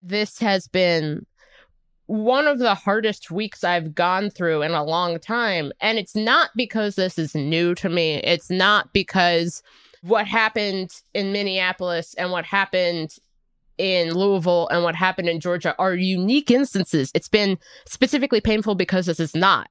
This has been one of the hardest weeks I've gone through in a long time. And it's not because this is new to me. It's not because what happened in Minneapolis and what happened in Louisville and what happened in Georgia are unique instances. It's been specifically painful because this is not.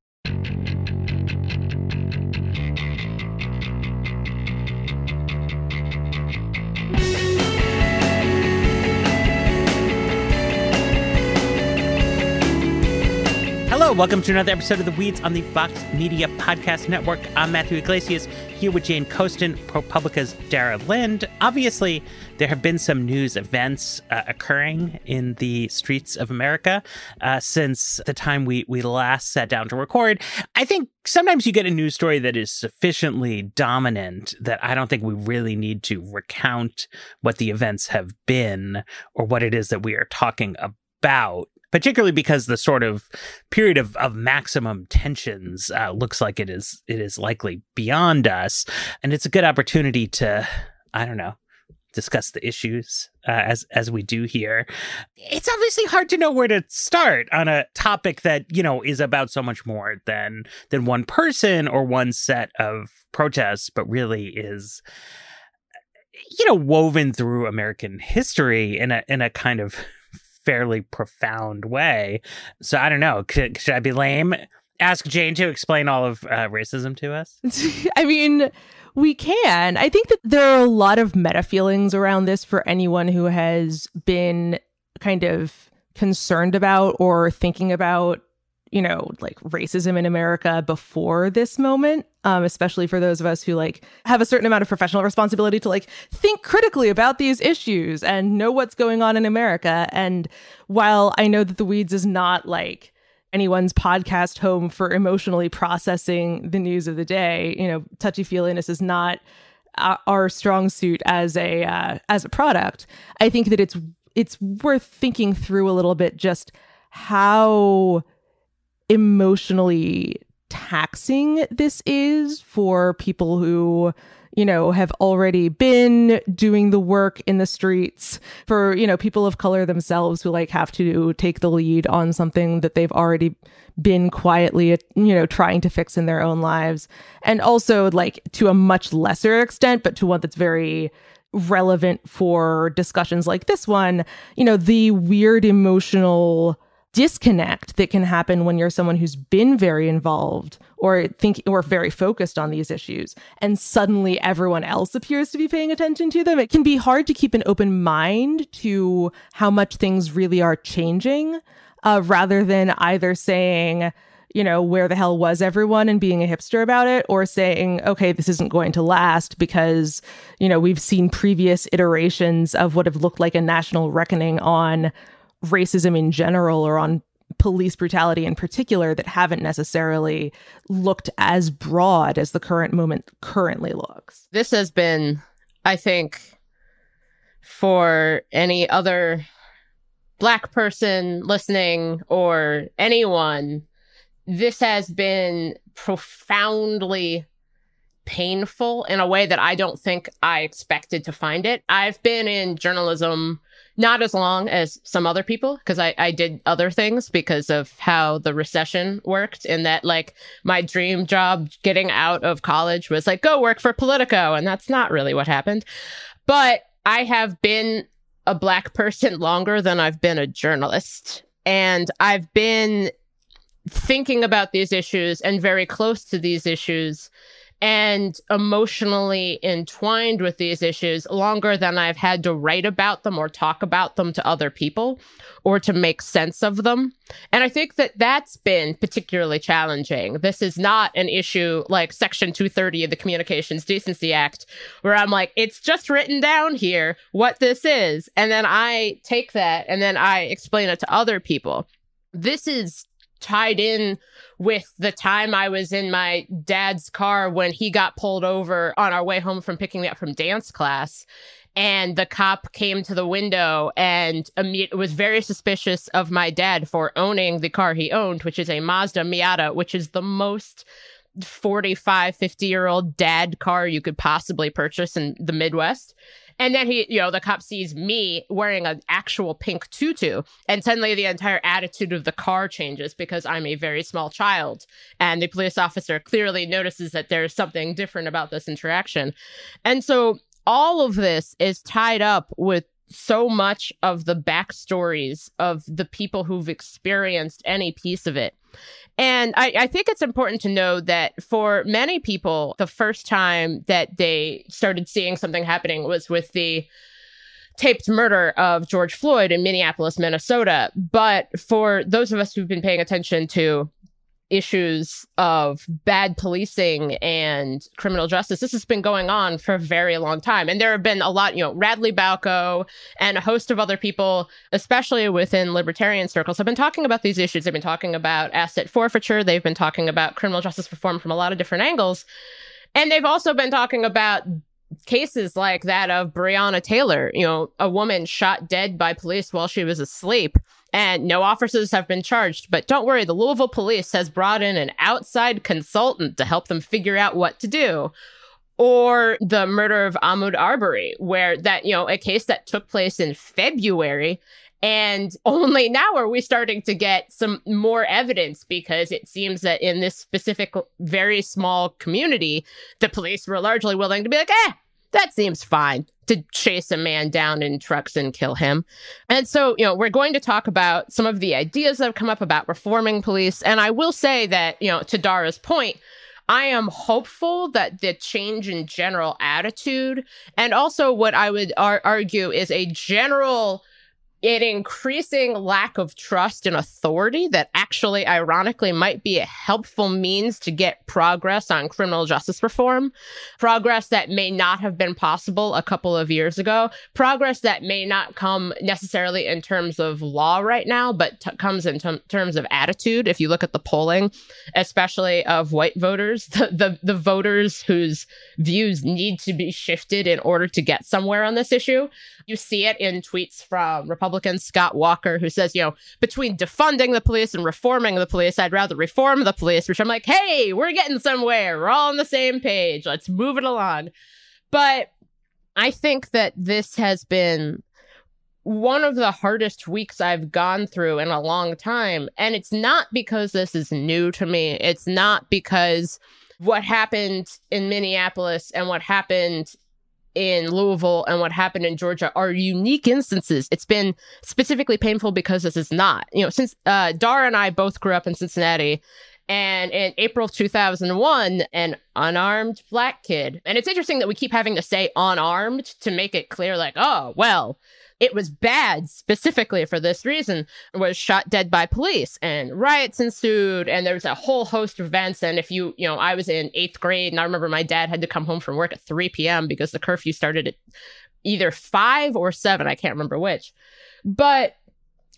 Hello, welcome to another episode of The Weeds on the Vox Media Podcast Network. I'm Matthew Iglesias, here with Jane Coaston, ProPublica's Dara Lind. Obviously, there have been some news events occurring in the streets of America since the time we last sat down to record. I think sometimes you get a news story that is sufficiently dominant that I don't think we really need to recount what the events have been or what it is that we are talking about, particularly because the sort of period of maximum tensions looks like it is likely beyond us. And it's a good opportunity to, I don't know, discuss the issues as we do here. It's obviously hard to know where to start on a topic that, you know, is about so much more than one person or one set of protests, but really is, you know, woven through American history in a kind of fairly profound way. So I don't know. Should I be lame? Ask Jane to explain all of racism to us? I mean, we can. I think that there are a lot of meta feelings around this for anyone who has been kind of concerned about or thinking about, you know, like racism in America before this moment, especially for those of us who like have a certain amount of professional responsibility to like think critically about these issues and know what's going on in America. And while I know that The Weeds is not like anyone's podcast home for emotionally processing the news of the day, you know, touchy-feeliness is not our strong suit as a product. I think that it's worth thinking through a little bit just how emotionally taxing this is for people who, you know, have already been doing the work in the streets, for, you know, people of color themselves who like have to take the lead on something that they've already been quietly, you know, trying to fix in their own lives. And also like to a much lesser extent, but to one that's very relevant for discussions like this one, you know, the weird emotional disconnect that can happen when you're someone who's been very involved or very focused on these issues, and suddenly everyone else appears to be paying attention to them. It can be hard to keep an open mind to how much things really are changing, rather than either saying, you know, where the hell was everyone and being a hipster about it, or saying, okay, this isn't going to last because, you know, we've seen previous iterations of what have looked like a national reckoning on racism in general or on police brutality in particular that haven't necessarily looked as broad as the current moment currently looks. This has been, I think, for any other Black person listening or anyone, this has been profoundly painful in a way that I don't think I expected to find it. I've been in journalism not as long as some other people, because I did other things because of how the recession worked, in that like my dream job getting out of college was like, go work for Politico. And that's not really what happened. But I have been a Black person longer than I've been a journalist. And I've been thinking about these issues and very close to these issues and emotionally entwined with these issues longer than I've had to write about them or talk about them to other people or to make sense of them. And I think that that's been particularly challenging. This is not an issue like Section 230 of the Communications Decency Act, where I'm like, it's just written down here what this is. And then I take that and then I explain it to other people. This is tied in with the time I was in my dad's car when he got pulled over on our way home from picking me up from dance class. And the cop came to the window and was very suspicious of my dad for owning the car he owned, which is a Mazda Miata, which is the most 45, 50-year-old dad car you could possibly purchase in the Midwest. And then he, you know, the cop sees me wearing an actual pink tutu. And suddenly the entire attitude of the car changes because I'm a very small child. And the police officer clearly notices that there's something different about this interaction. And so all of this is tied up with so much of the backstories of the people who've experienced any piece of it. And I think it's important to know that for many people, the first time that they started seeing something happening was with the taped murder of George Floyd in Minneapolis, Minnesota. But for those of us who've been paying attention to issues of bad policing and criminal justice, this has been going on for a very long time. And there have been a lot, you know, Radley Balko and a host of other people, especially within libertarian circles, have been talking about these issues. They've been talking about asset forfeiture. They've been talking about criminal justice reform from a lot of different angles. And they've also been talking about cases like that of Breonna Taylor, you know, a woman shot dead by police while she was asleep, and no officers have been charged. But don't worry, the Louisville police has brought in an outside consultant to help them figure out what to do. Or the murder of Ahmaud Arbery, where that, you know, a case that took place in February. And only now are we starting to get some more evidence, because it seems that in this specific, very small community, the police were largely willing to be like, that seems fine, to chase a man down in trucks and kill him. And so, you know, we're going to talk about some of the ideas that have come up about reforming police. And I will say that, you know, to Dara's point, I am hopeful that the change in general attitude, and also what I would argue is a general, an increasing lack of trust in authority that actually, ironically, might be a helpful means to get progress on criminal justice reform, progress that may not have been possible a couple of years ago, progress that may not come necessarily in terms of law right now, but comes in terms of attitude. If you look at the polling, especially of white voters, the voters whose views need to be shifted in order to get somewhere on this issue, you see it in tweets from Republican Scott Walker, who says, you know, between defunding the police and reforming the police, I'd rather reform the police, which I'm like, hey, we're getting somewhere. We're all on the same page. Let's move it along. But I think that this has been one of the hardest weeks I've gone through in a long time. And it's not because this is new to me. It's not because what happened in Minneapolis and what happened in Louisville and what happened in Georgia are unique instances. It's been specifically painful because this is not. You know, since Dara and I both grew up in Cincinnati, and in April 2001, an unarmed black kid, and it's interesting that we keep having to say unarmed to make it clear, like, oh, well, it was bad specifically for this reason, was shot dead by police, and riots ensued, and there was a whole host of events. And if you know, I was in 8th grade, and I remember my dad had to come home from work at 3 p.m. because the curfew started at either 5 or 7. I can't remember which. But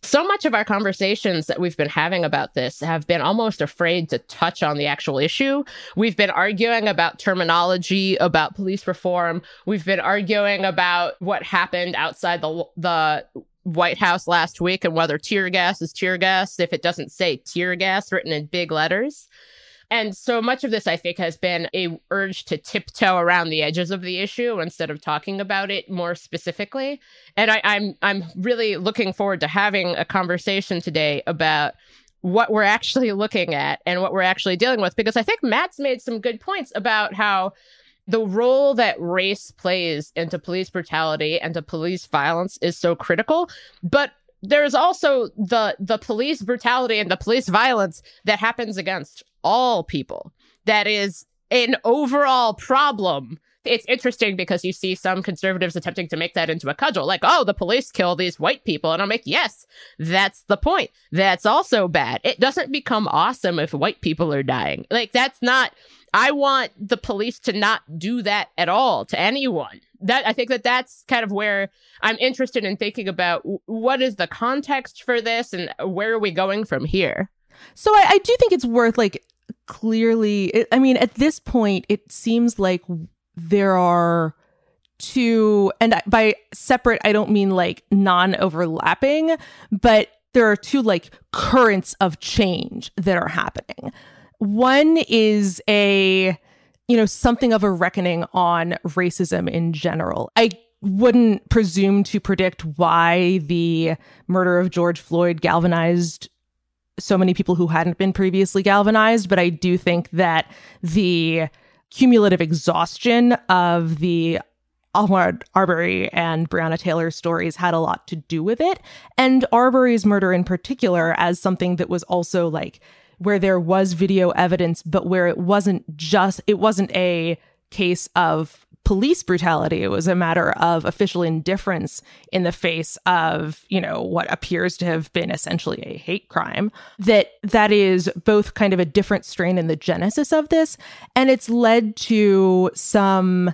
so much of our conversations that we've been having about this have been almost afraid to touch on the actual issue. We've been arguing about terminology, about police reform. We've been arguing about what happened outside the White House last week and whether tear gas is tear gas if it doesn't say tear gas written in big letters. And so much of this, I think, has been an urge to tiptoe around the edges of the issue instead of talking about it more specifically. And I'm really looking forward to having a conversation today about what we're actually looking at and what we're actually dealing with, because I think Matt's made some good points about how the role that race plays into police brutality and to police violence is so critical. But there's also the police brutality and the police violence that happens against all people. That is an overall problem. It's interesting because you see some conservatives attempting to make that into a cudgel, like, oh, the police kill these white people. And I'm like, yes, that's the point. That's also bad. It doesn't become awesome if white people are dying. Like, that's not, I want the police to not do that at all to anyone. That I think that's kind of where I'm interested in thinking about what is the context for this and where are we going from here? So I do think it's worth, like, clearly, I mean, at this point, it seems like there are two, and by separate, I don't mean like non-overlapping, but there are two like currents of change that are happening. One is something of a reckoning on racism in general. I wouldn't presume to predict why the murder of George Floyd galvanized so many people who hadn't been previously galvanized. But I do think that the cumulative exhaustion of the Ahmaud Arbery and Breonna Taylor stories had a lot to do with it. And Arbery's murder in particular as something that was also like where there was video evidence, but where it wasn't a case of police brutality. It was a matter of official indifference in the face of, you know, what appears to have been essentially a hate crime. That is both kind of a different strain in the genesis of this. And it's led to some,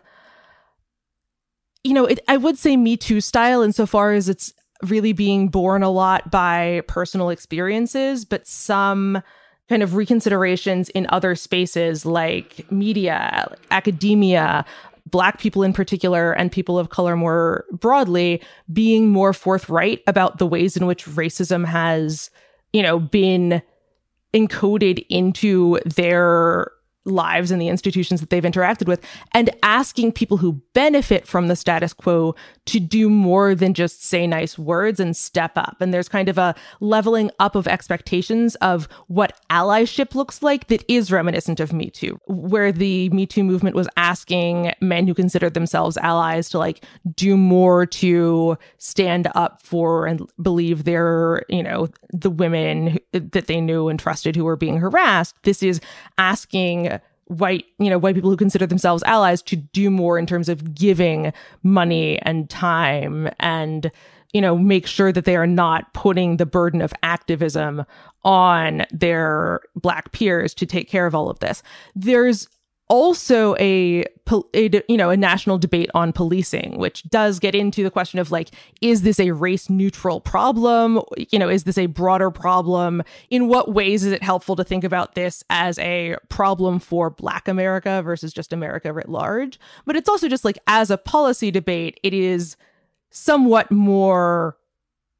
you know, I would say Me Too style insofar as it's really being borne a lot by personal experiences, but some kind of reconsiderations in other spaces like media, academia, Black people in particular, and people of color more broadly, being more forthright about the ways in which racism has, you know, been encoded into their lives and the institutions that they've interacted with, and asking people who benefit from the status quo to do more than just say nice words and step up. And there's kind of a leveling up of expectations of what allyship looks like that is reminiscent of Me Too, where the Me Too movement was asking men who considered themselves allies to like do more to stand up for and believe their, you know, the women that they knew and trusted who were being harassed. This is asking white people who consider themselves allies to do more in terms of giving money and time and, you know, make sure that they are not putting the burden of activism on their Black peers to take care of all of this. There's also a national debate on policing, which does get into the question of like, is this a race neutral problem? You know, is this a broader problem? In what ways is it helpful to think about this as a problem for Black America versus just America writ large? But it's also just like, as a policy debate, it is somewhat more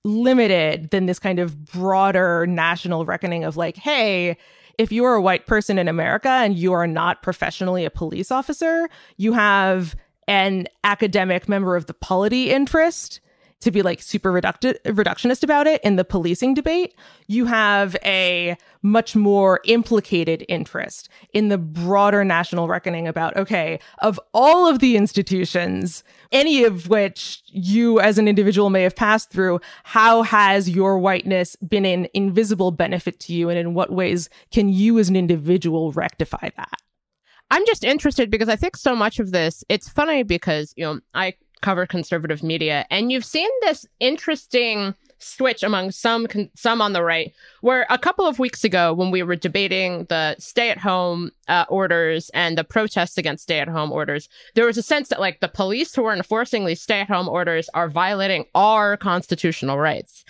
limited than this kind of broader national reckoning of like, hey, if you are a white person in America and you are not professionally a police officer, you have an academic member of the polity interest to be like super reductionist about it in the policing debate. You have a much more implicated interest in the broader national reckoning about, okay, of all of the institutions, any of which you as an individual may have passed through, how has your whiteness been an invisible benefit to you? And in what ways can you as an individual rectify that? I'm just interested because I think so much of this, it's funny because, you know, I cover conservative media, and you've seen this interesting switch among some on the right, where a couple of weeks ago when we were debating the stay-at-home orders and the protests against stay-at-home orders, there was a sense that like the police who are enforcing these stay-at-home orders are violating our constitutional rights.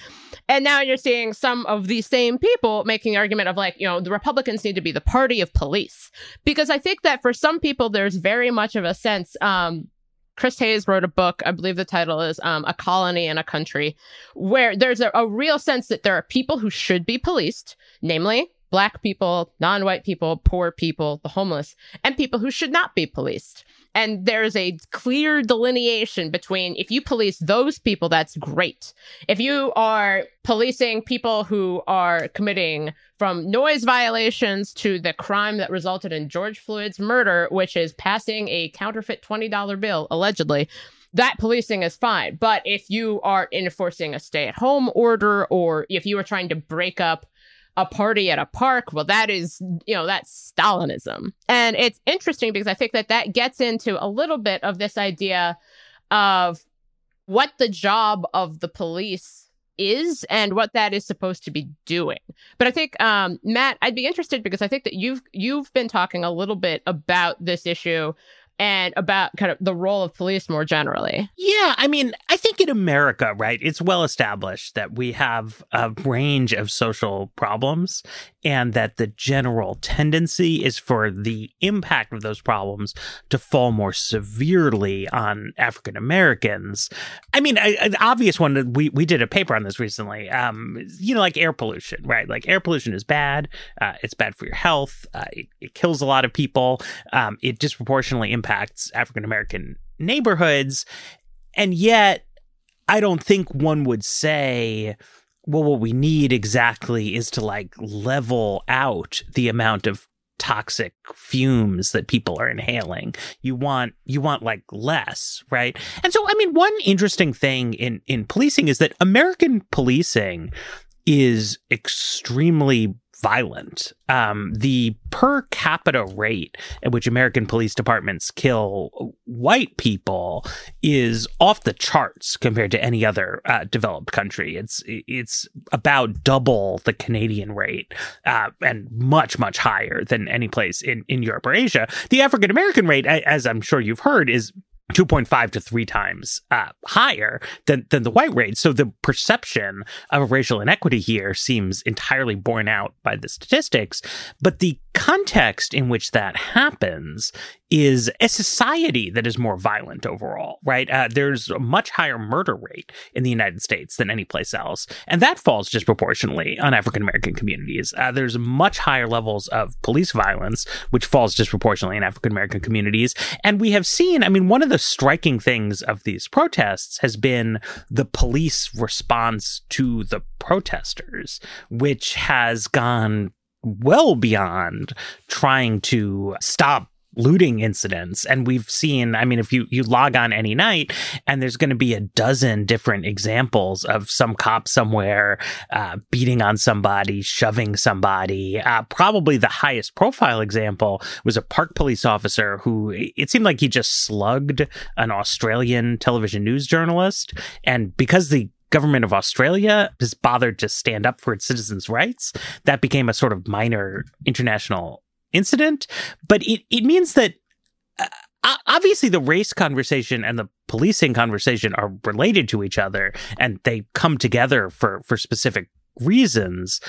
And now you're seeing some of these same people making the argument of like, you know, the Republicans need to be the party of police, because I think that for some people there's very much of a sense, Chris Hayes wrote a book, I believe the title is A Colony in a Nation, where there's a real sense that there are people who should be policed, namely Black people, non-white people, poor people, the homeless, and people who should not be policed. And there's a clear delineation between if you police those people, that's great. If you are policing people who are committing from noise violations to the crime that resulted in George Floyd's murder, which is passing a counterfeit $20 bill, allegedly, that policing is fine. But if you are enforcing a stay-at-home order, or if you are trying to break up a party at a park, well, that is, you know, that's Stalinism. And it's interesting because I think that that gets into a little bit of this idea of what the job of the police is and what that is supposed to be doing. But I think, Matt, I'd be interested because I think that you've been talking a little bit about this issue and about kind of the role of police more generally. Yeah, I mean, I think in America, right, it's well established that we have a range of social problems and that the general tendency is for the impact of those problems to fall more severely on African Americans. I mean, an obvious one that we did a paper on this recently, you know, like air pollution, right? Like air pollution is bad. It's bad for your health. It kills a lot of people. It disproportionately impacts African American neighborhoods. And yet, I don't think one would say, well, what we need exactly is to like level out the amount of toxic fumes that people are inhaling. You want like less, right? And so, I mean, one interesting thing in policing is that American policing is extremely violent. The per capita rate at which American police departments kill white people is off the charts compared to any other developed country. It's about double the Canadian rate and much, much higher than any place in Europe or Asia. The African-American rate, as I'm sure you've heard, is 2.5 to 3 times higher than the white rate. So the perception of racial inequity here seems entirely borne out by the statistics. But the context in which that happens is a society that is more violent overall, right? There's a much higher murder rate in the United States than any place else. And that falls disproportionately on African-American communities. There's much higher levels of police violence, which falls disproportionately in African-American communities. And we have seen, I mean, one of the striking things of these protests has been the police response to the protesters, which has gone well beyond trying to stop looting incidents. And we've seen, I mean, if you log on any night and there's going to be a dozen different examples of some cop somewhere beating on somebody, shoving somebody. Probably the highest profile example was a park police officer who, it seemed like he just slugged an Australian television news journalist. And because the government of Australia has bothered to stand up for its citizens' rights, that became a sort of minor international incident. But it means that obviously the race conversation and the policing conversation are related to each other, and they come together for specific reasons.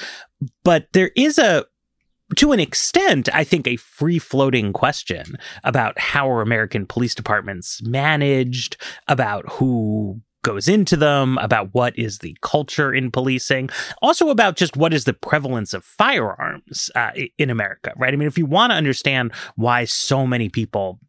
But there is to an extent, I think, a free-floating question about how are American police departments managed, about who goes into them, about what is the culture in policing, also about just what is the prevalence of firearms in America, right? I mean, if you want to understand why so many people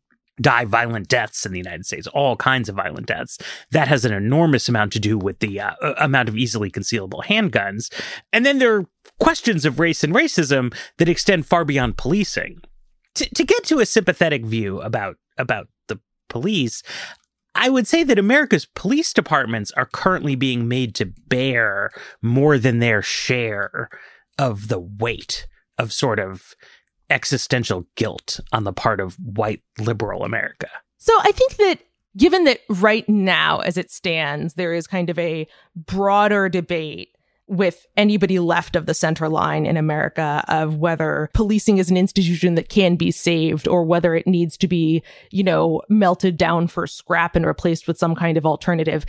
die violent deaths in the United States, all kinds of violent deaths, that has an enormous amount to do with the amount of easily concealable handguns. And then there are questions of race and racism that extend far beyond policing. To get to a sympathetic view about the police, I would say that America's police departments are currently being made to bear more than their share of the weight of sort of existential guilt on the part of white liberal America. So I think that given that right now, as it stands, there is kind of a broader debate with anybody left of the center line in America of whether policing is an institution that can be saved or whether it needs to be, you know, melted down for scrap and replaced with some kind of alternative.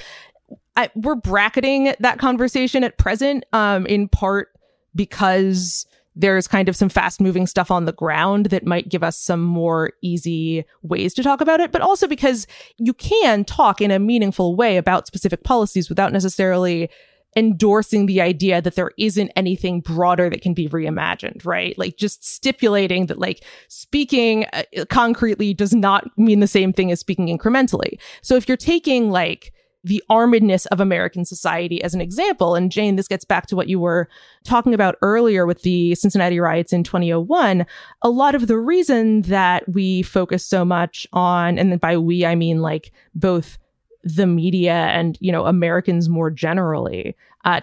We're bracketing that conversation at present, in part because there's kind of some fast-moving stuff on the ground that might give us some more easy ways to talk about it, but also because you can talk in a meaningful way about specific policies without necessarily endorsing the idea that there isn't anything broader that can be reimagined, right? Like just stipulating that like speaking concretely does not mean the same thing as speaking incrementally. So if you're taking like the armedness of American society as an example, and Jane, this gets back to what you were talking about earlier with the Cincinnati riots in 2001, a lot of the reason that we focus so much on, and by we, I mean like both the media and, you know, Americans more generally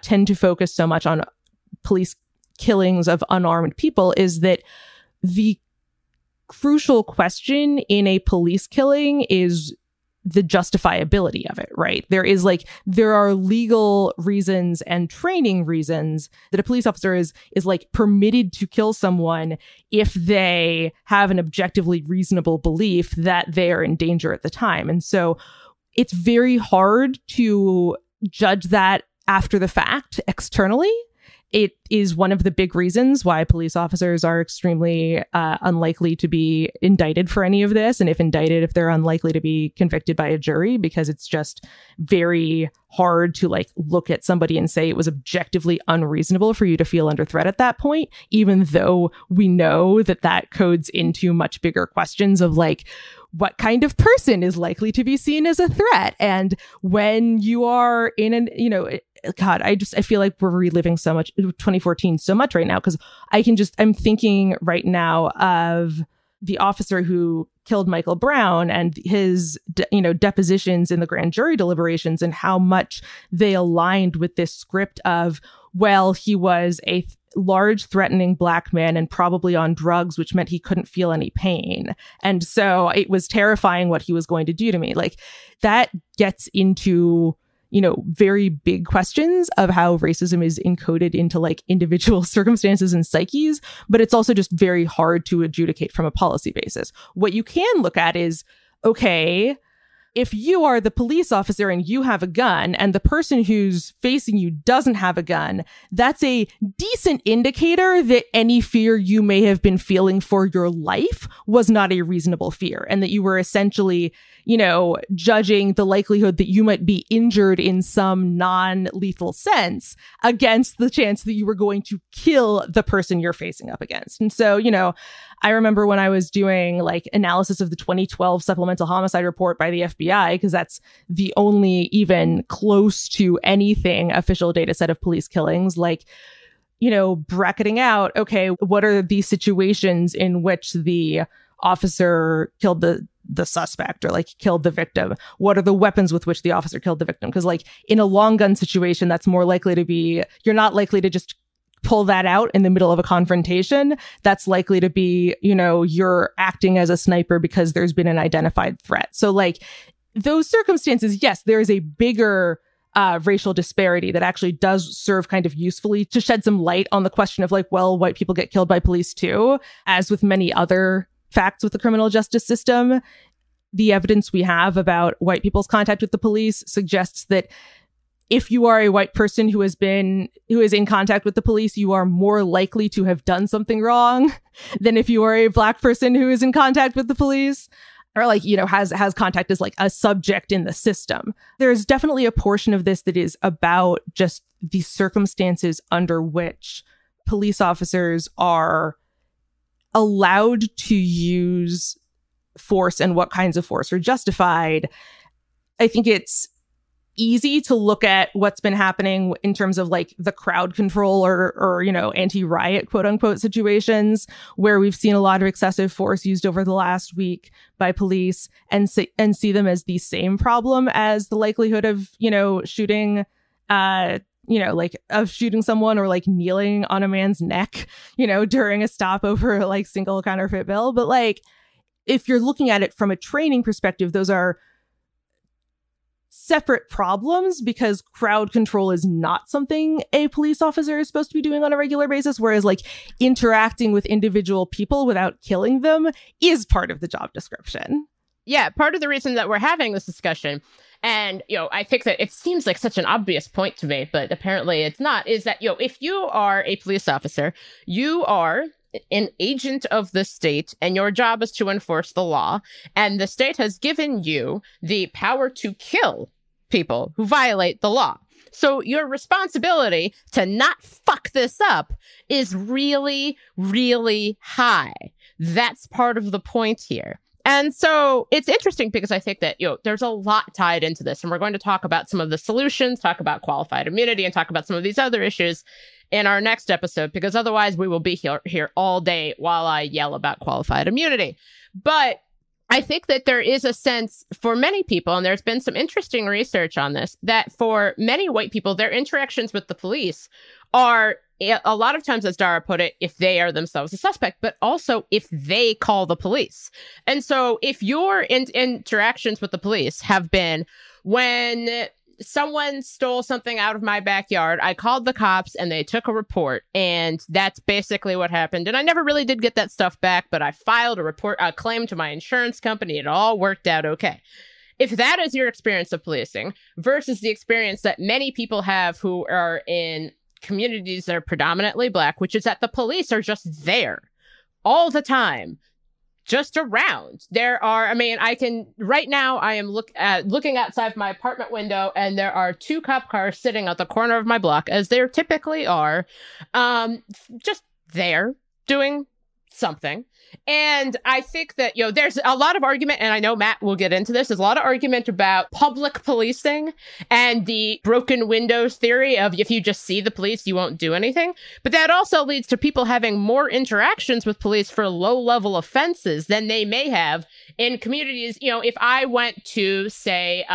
tend to focus so much on police killings of unarmed people is that the crucial question in a police killing is the justifiability of it, right? There are legal reasons and training reasons that a police officer is like permitted to kill someone if they have an objectively reasonable belief that they are in danger at the time. And so it's very hard to judge that after the fact externally. It is one of the big reasons why police officers are extremely unlikely to be indicted for any of this. And if indicted, if they're unlikely to be convicted by a jury, because it's just very hard to like look at somebody and say it was objectively unreasonable for you to feel under threat at that point, even though we know that codes into much bigger questions of like, what kind of person is likely to be seen as a threat. And when you are in an, you know, God, I feel like we're reliving so much 2014 so much right now, because I'm thinking right now of the officer who killed Michael Brown and his, you know, depositions in the grand jury deliberations, and how much they aligned with this script of, well, he was a large threatening black man and probably on drugs, which meant he couldn't feel any pain. And so it was terrifying what he was going to do to me. Like, that gets into, you know, very big questions of how racism is encoded into like individual circumstances and psyches, but it's also just very hard to adjudicate from a policy basis. What you can look at is, okay, if you are the police officer and you have a gun and the person who's facing you doesn't have a gun, that's a decent indicator that any fear you may have been feeling for your life was not a reasonable fear, and that you were essentially, you know, judging the likelihood that you might be injured in some non-lethal sense against the chance that you were going to kill the person you're facing up against. And so, you know, I remember when I was doing like analysis of the 2012 supplemental homicide report by the FBI, because that's the only even close to anything official data set of police killings, like, you know, bracketing out, okay, what are the situations in which the officer killed the suspect or like killed the victim? What are the weapons with which the officer killed the victim? Because like in a long gun situation, that's more likely to be, you're not likely to just pull that out in the middle of a confrontation. That's likely to be, you know, you're acting as a sniper because there's been an identified threat. So like those circumstances, yes, there is a bigger racial disparity that actually does serve kind of usefully to shed some light on the question of like, well, white people get killed by police too, as with many other facts with the criminal justice system. The evidence we have about white people's contact with the police suggests that if you are a white person who is in contact with the police, you are more likely to have done something wrong than if you are a black person who is in contact with the police, or like, you know, has contact as like a subject in the system. There's definitely a portion of this that is about just the circumstances under which police officers are allowed to use force and what kinds of force are justified. I think it's easy to look at what's been happening in terms of like the crowd control or you know, anti-riot, quote unquote, situations where we've seen a lot of excessive force used over the last week by police, and see them as the same problem as the likelihood of, you know, shooting, you know, like of shooting someone or like kneeling on a man's neck, you know, during a stop over like single counterfeit bill. But like, if you're looking at it from a training perspective, those are separate problems, because crowd control is not something a police officer is supposed to be doing on a regular basis, whereas like interacting with individual people without killing them is part of the job description. Yeah, part of the reason that we're having this discussion, and, you know, I think that it seems like such an obvious point to me, but apparently it's not, is that, you know, if you are a police officer, you are an agent of the state, and your job is to enforce the law. And the state has given you the power to kill people who violate the law. So your responsibility to not fuck this up is really, really high. That's part of the point here. And so it's interesting, because I think that, you know, there's a lot tied into this, and we're going to talk about some of the solutions, talk about qualified immunity, and talk about some of these other issues in our next episode, because otherwise we will be here all day while I yell about qualified immunity. But I think that there is a sense for many people, and there's been some interesting research on this, that for many white people, their interactions with the police are, a lot of times, as Dara put it, if they are themselves a suspect, but also if they call the police. And so if your interactions with the police have been, when someone stole something out of my backyard, I called the cops and they took a report, and that's basically what happened, and I never really did get that stuff back, but I filed a claim to my insurance company, it all worked out okay. If that is your experience of policing versus the experience that many people have who are in communities that are predominantly black, which is that the police are just there all the time, just around. There are, I mean, I can, right now I am looking outside my apartment window, and there are two cop cars sitting at the corner of my block, as there typically are, just there doing something. And I think that, you know, there's a lot of argument, and I know Matt will get into this, there's a lot of argument about public policing and the broken windows theory of if you just see the police, you won't do anything. But that also leads to people having more interactions with police for low-level offenses than they may have in communities. You know, if I went to, say,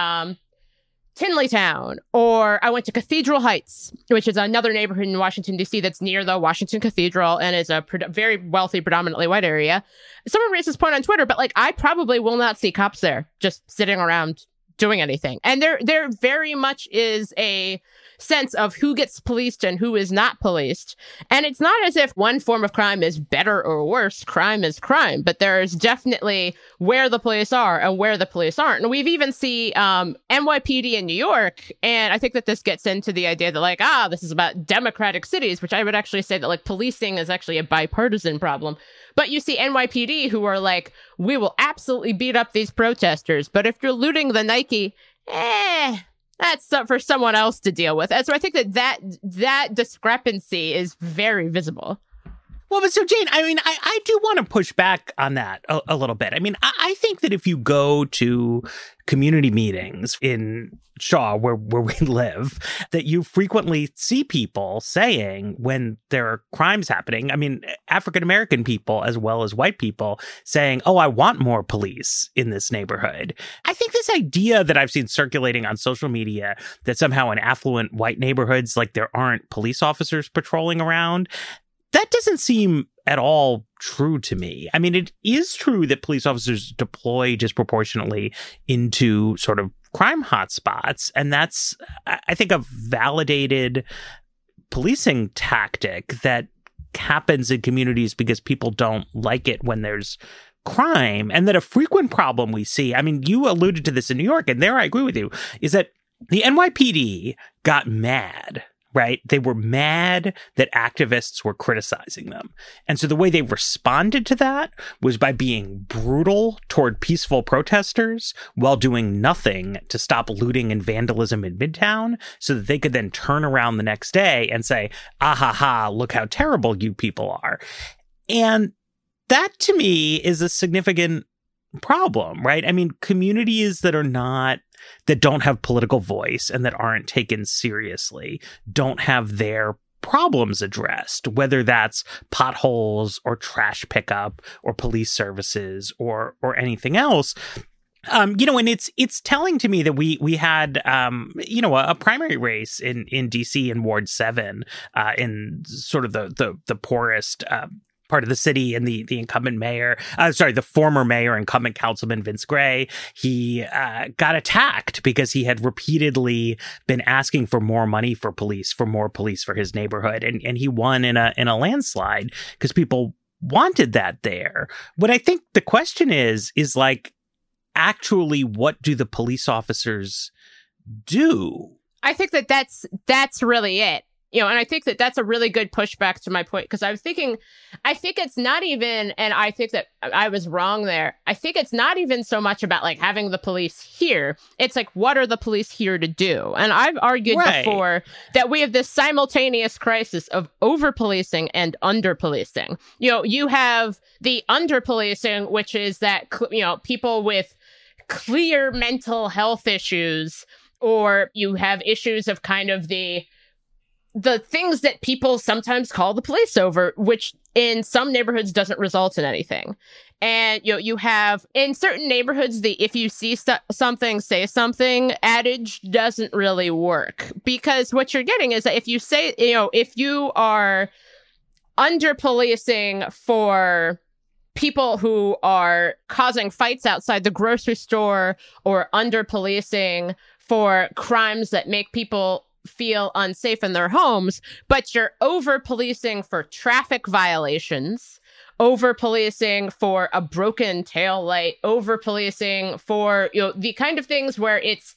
Tenleytown, or I went to Cathedral Heights, which is another neighborhood in Washington, D.C. that's near the Washington Cathedral and is a very wealthy, predominantly white area. Someone raised this point on Twitter, but like I probably will not see cops there just sitting around doing anything. And there very much is a sense of who gets policed and who is not policed. And it's not as if one form of crime is better or worse. Crime is crime, but there is definitely where the police are and where the police aren't. And we've even seen NYPD in New York. And I think that this gets into the idea that like, this is about democratic cities, which I would actually say that like policing is actually a bipartisan problem. But you see NYPD who are like, we will absolutely beat up these protesters. But if you're looting the Nike, that's for someone else to deal with. And so I think that discrepancy is very visible. Well, but so, Jane, I mean, I do want to push back on that a little bit. I mean, I think that if you go to community meetings in Shaw, where we live, that you frequently see people saying when there are crimes happening, I mean, African-American people as well as white people saying, I want more police in this neighborhood. I think this idea that I've seen circulating on social media that somehow in affluent white neighborhoods, like there aren't police officers patrolling around, that doesn't seem at all true to me. I mean, it is true that police officers deploy disproportionately into sort of crime hotspots. And that's, I think, a validated policing tactic that happens in communities because people don't like it when there's crime. And that a frequent problem we see, I mean, you alluded to this in New York, and there I agree with you, is that the NYPD got mad. Right? They were mad that activists were criticizing them. And so the way they responded to that was by being brutal toward peaceful protesters while doing nothing to stop looting and vandalism in Midtown, so that they could then turn around the next day and say, look how terrible you people are. And that to me is a significant problem, right? I mean, communities that don't have political voice and that aren't taken seriously don't have their problems addressed, whether that's potholes or trash pickup or police services or anything else. You know, and it's telling to me that we had, you know, a primary race in D.C. in Ward 7 in sort of the poorest part of the city, and the incumbent mayor, the former mayor, incumbent councilman Vince Gray, he got attacked because he had repeatedly been asking for more money for more police for his neighborhood. And he won in a landslide because people wanted that there. What I think the question is like, actually, what do the police officers do? I think that that's really it. You know, and I think that that's a really good pushback to my point, because I was thinking, I think it's not even, and I think that I was wrong there. I think it's not even so much about like having the police here. It's like, what are the police here to do? And I've argued before that we have this simultaneous crisis of over policing and under policing. You know, you have the under policing, which is that, you know, people with clear mental health issues, or you have issues of kind of the things that people sometimes call the police over, which in some neighborhoods doesn't result in anything. And, you know, you have in certain neighborhoods, the if you see something, say something adage doesn't really work, because what you're getting is that if you say, you know, if you are under policing for people who are causing fights outside the grocery store, or under policing for crimes that make people feel unsafe in their homes, but you're over policing for traffic violations, over policing for a broken taillight, over policing for, you know, the kind of things where it's,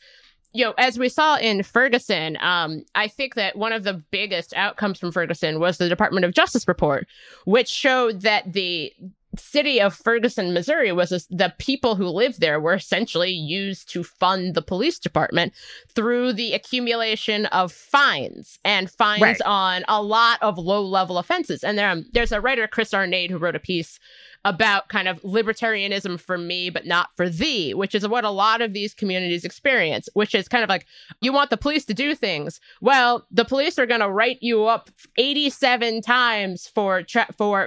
you know, as we saw in Ferguson, I think that one of the biggest outcomes from Ferguson was the Department of Justice report, which showed that the city of Ferguson, Missouri, was the people who lived there were essentially used to fund the police department through the accumulation of fines right. on a lot of low-level offenses. And there's a writer, Chris Arnade, who wrote a piece about kind of libertarianism for me, but not for thee, which is what a lot of these communities experience, which is kind of like, you want the police to do things. Well, the police are going to write you up 87 times for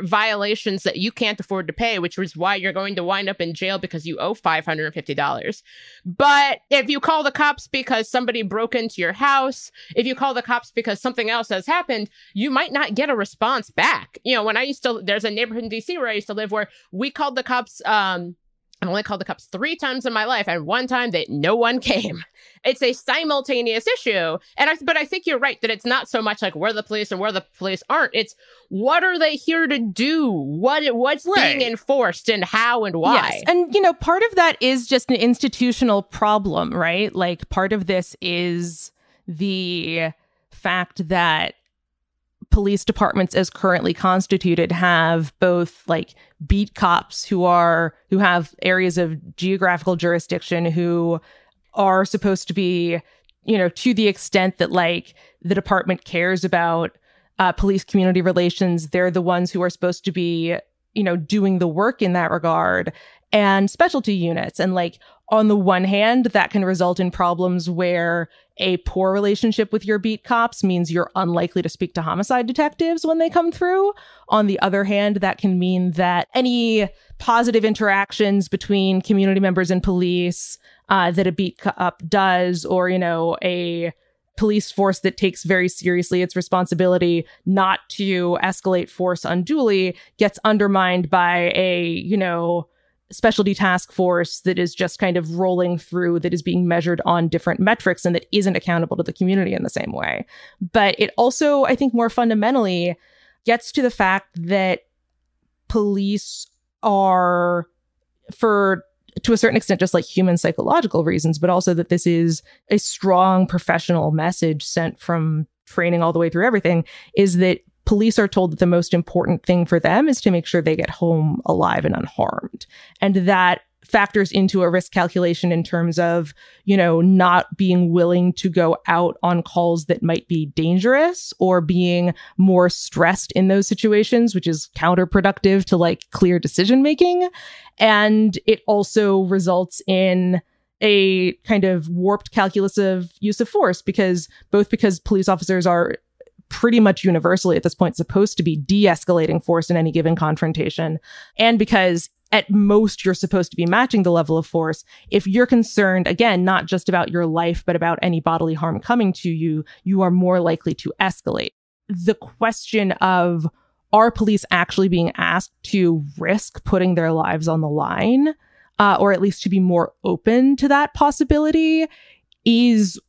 violations that you can't afford to pay, which is why you're going to wind up in jail because you owe $550. But if you call the cops because somebody broke into your house, if you call the cops because something else has happened, you might not get a response back. You know, there's a neighborhood in DC where I used to live where we called the cops. I've only called the cops 3 times in my life, and one time no one came. It's a simultaneous issue. But I think you're right that it's not so much like where the police and where the police aren't. It's what are they here to do? What's right. being enforced and how and why? Yes. And, you know, part of that is just an institutional problem, right? Like part of this is the fact that police departments as currently constituted have both like beat cops who have areas of geographical jurisdiction who are supposed to be, you know, to the extent that like the department cares about police community relations, they're the ones who are supposed to be, you know, doing the work in that regard, and specialty units. And like on the one hand, that can result in problems where a poor relationship with your beat cops means you're unlikely to speak to homicide detectives when they come through. On the other hand, that can mean that any positive interactions between community members and police that a beat cop does, or, you know, a police force that takes very seriously its responsibility not to escalate force unduly, gets undermined by a, you know, specialty task force that is just kind of rolling through, that is being measured on different metrics and that isn't accountable to the community in the same way. But it also, I think more fundamentally, gets to the fact that police are, to a certain extent, just like human psychological reasons, but also that this is a strong professional message sent from training all the way through everything, is that police are told that the most important thing for them is to make sure they get home alive and unharmed. And that factors into a risk calculation in terms of, you know, not being willing to go out on calls that might be dangerous, or being more stressed in those situations, which is counterproductive to like clear decision making. And it also results in a kind of warped calculus of use of force, because police officers are pretty much universally at this point supposed to be de-escalating force in any given confrontation. And because at most you're supposed to be matching the level of force, if you're concerned, again, not just about your life, but about any bodily harm coming to you, you are more likely to escalate. The question of, are police actually being asked to risk putting their lives on the line, or at least to be more open to that possibility, is,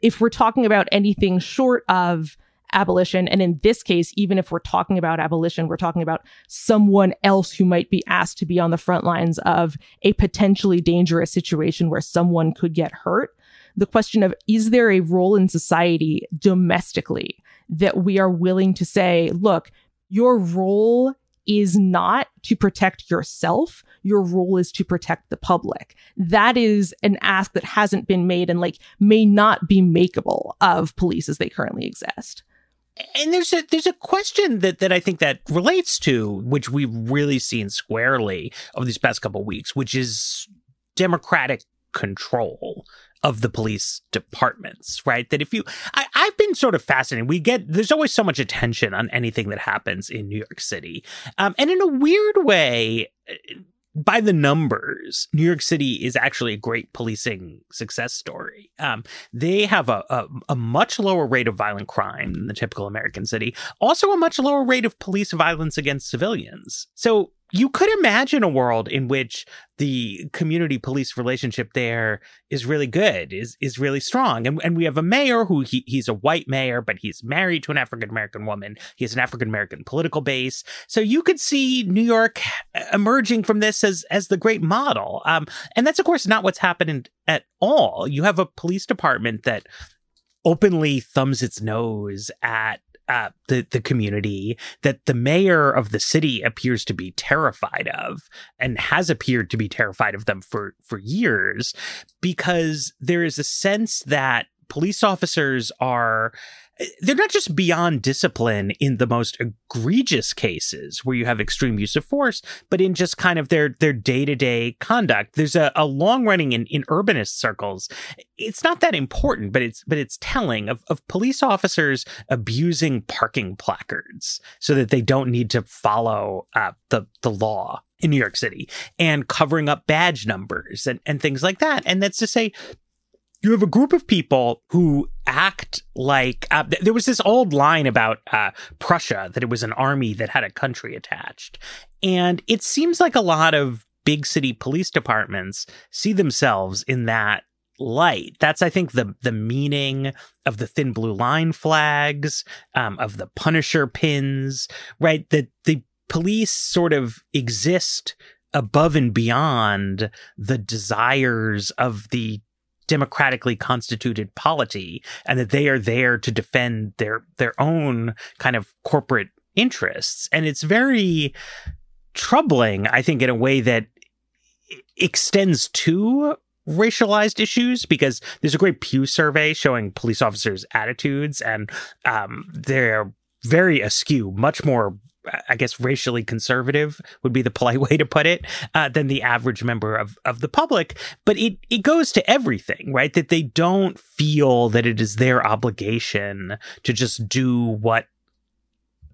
if we're talking about anything short of abolition, and in this case, even if we're talking about abolition, we're talking about someone else who might be asked to be on the front lines of a potentially dangerous situation where someone could get hurt. The question of, is there a role in society domestically that we are willing to say, look, your role is not to protect yourself. Your role is to protect the public. That is an ask that hasn't been made and like may not be makeable of police as they currently exist. And there's a question that I think that relates to, which we've really seen squarely over these past couple of weeks, which is democratic control of the police departments, right? That if you, I've been sort of fascinated. There's always so much attention on anything that happens in New York City. And in a weird way, by the numbers, New York City is actually a great policing success story. They have a much lower rate of violent crime than the typical American city. Also a much lower rate of police violence against civilians. So you could imagine a world in which the community police relationship there is really good, is really strong. And we have a mayor who he's a white mayor, but he's married to an African-American woman. He has an African-American political base. So you could see New York emerging from this as the great model. And that's, of course, not what's happened at all. You have a police department that openly thumbs its nose at the community that the mayor of the city appears to be terrified of, and has appeared to be terrified of them for years, because there is a sense that police officers are, they're not just beyond discipline in the most egregious cases where you have extreme use of force, but in just kind of their day-to-day conduct. There's a long running in urbanist circles. It's not that important, but it's telling of police officers abusing parking placards so that they don't need to follow the law in New York City, and covering up badge numbers and things like that. And that's to say, you have a group of people who act like there was this old line about Prussia, that it was an army that had a country attached. And it seems like a lot of big city police departments see themselves in that light. That's, I think, the meaning of the thin blue line flags, of the Punisher pins, right? That the police sort of exist above and beyond the desires of the democratically constituted polity, and that they are there to defend their own kind of corporate interests. And it's very troubling, I think, in a way that extends to racialized issues, because there's a great Pew survey showing police officers' attitudes, and they're very askew, much more, I guess, racially conservative would be the polite way to put it, than the average member of the public. But it goes to everything, right? That they don't feel that it is their obligation to just do what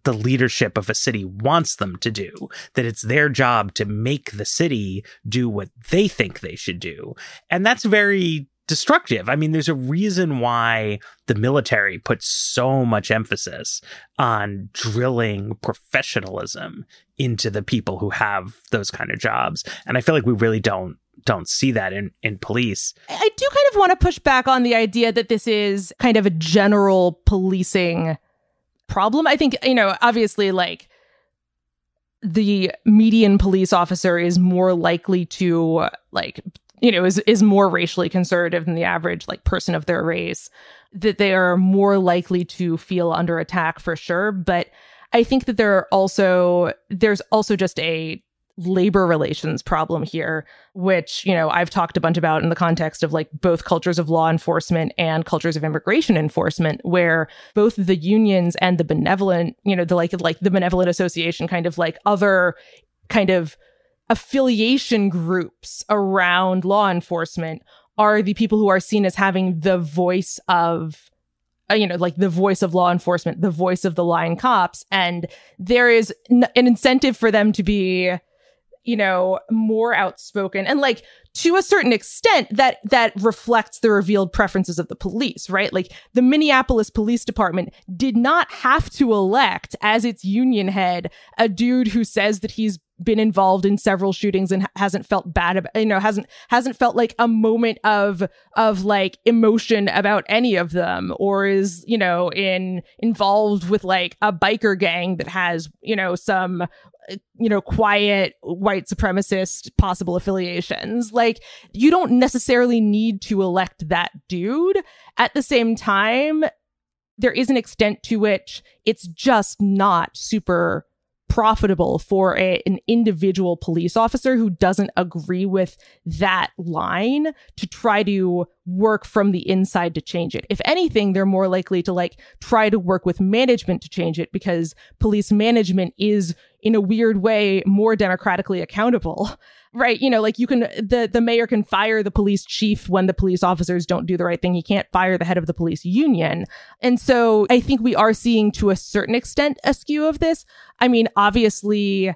the leadership of a city wants them to do, that it's their job to make the city do what they think they should do. And that's very destructive. I mean, there's a reason why the military puts so much emphasis on drilling professionalism into the people who have those kind of jobs. And I feel like we really don't see that in police. I do kind of want to push back on the idea that this is kind of a general policing problem. I think, you know, obviously, like, the median police officer is more likely to, like, you know, is more racially conservative than the average, like, person of their race, that they are more likely to feel under attack, for sure. But I think that there's also just a labor relations problem here, which, you know, I've talked a bunch about in the context of, like, both cultures of law enforcement and cultures of immigration enforcement, where both the unions and the benevolent, you know, the benevolent association, kind of like other kind of affiliation groups around law enforcement, are the people who are seen as having the voice of, you know, like, the voice of law enforcement, the voice of the line cops. And there is an incentive for them to be, you know, more outspoken. And, like, to a certain extent, that reflects the revealed preferences of the police, right? Like, the Minneapolis Police Department did not have to elect as its union head a dude who says that he's been involved in several shootings and hasn't felt bad about, you know, hasn't felt like a moment of like emotion about any of them, or is, you know, involved with, like, a biker gang that has, you know, some, you know, quiet white supremacist possible affiliations. Like, you don't necessarily need to elect that dude. At the same time, there is an extent to which it's just not super profitable for an individual police officer who doesn't agree with that line to try to work from the inside to change it. If anything, they're more likely to, like, try to work with management to change it, because police management is, in a weird way, more democratically accountable, right? You know, like, you can, the mayor can fire the police chief when the police officers don't do the right thing. He can't fire the head of the police union. And so I think we are seeing, to a certain extent, a skew of this. I mean, obviously,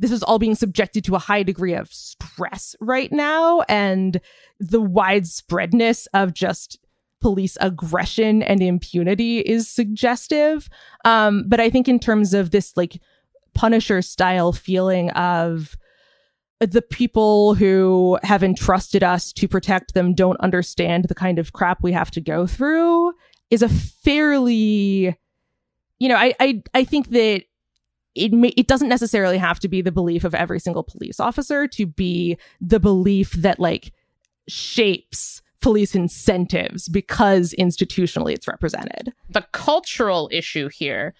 this is all being subjected to a high degree of stress right now, and the widespreadness of just police aggression and impunity is suggestive. But I think in terms of this, like, Punisher style feeling of the people who have entrusted us to protect them don't understand the kind of crap we have to go through is a fairly, you know, I think that it doesn't necessarily have to be the belief of every single police officer to be the belief that, like, shapes police incentives because institutionally it's represented. The cultural issue here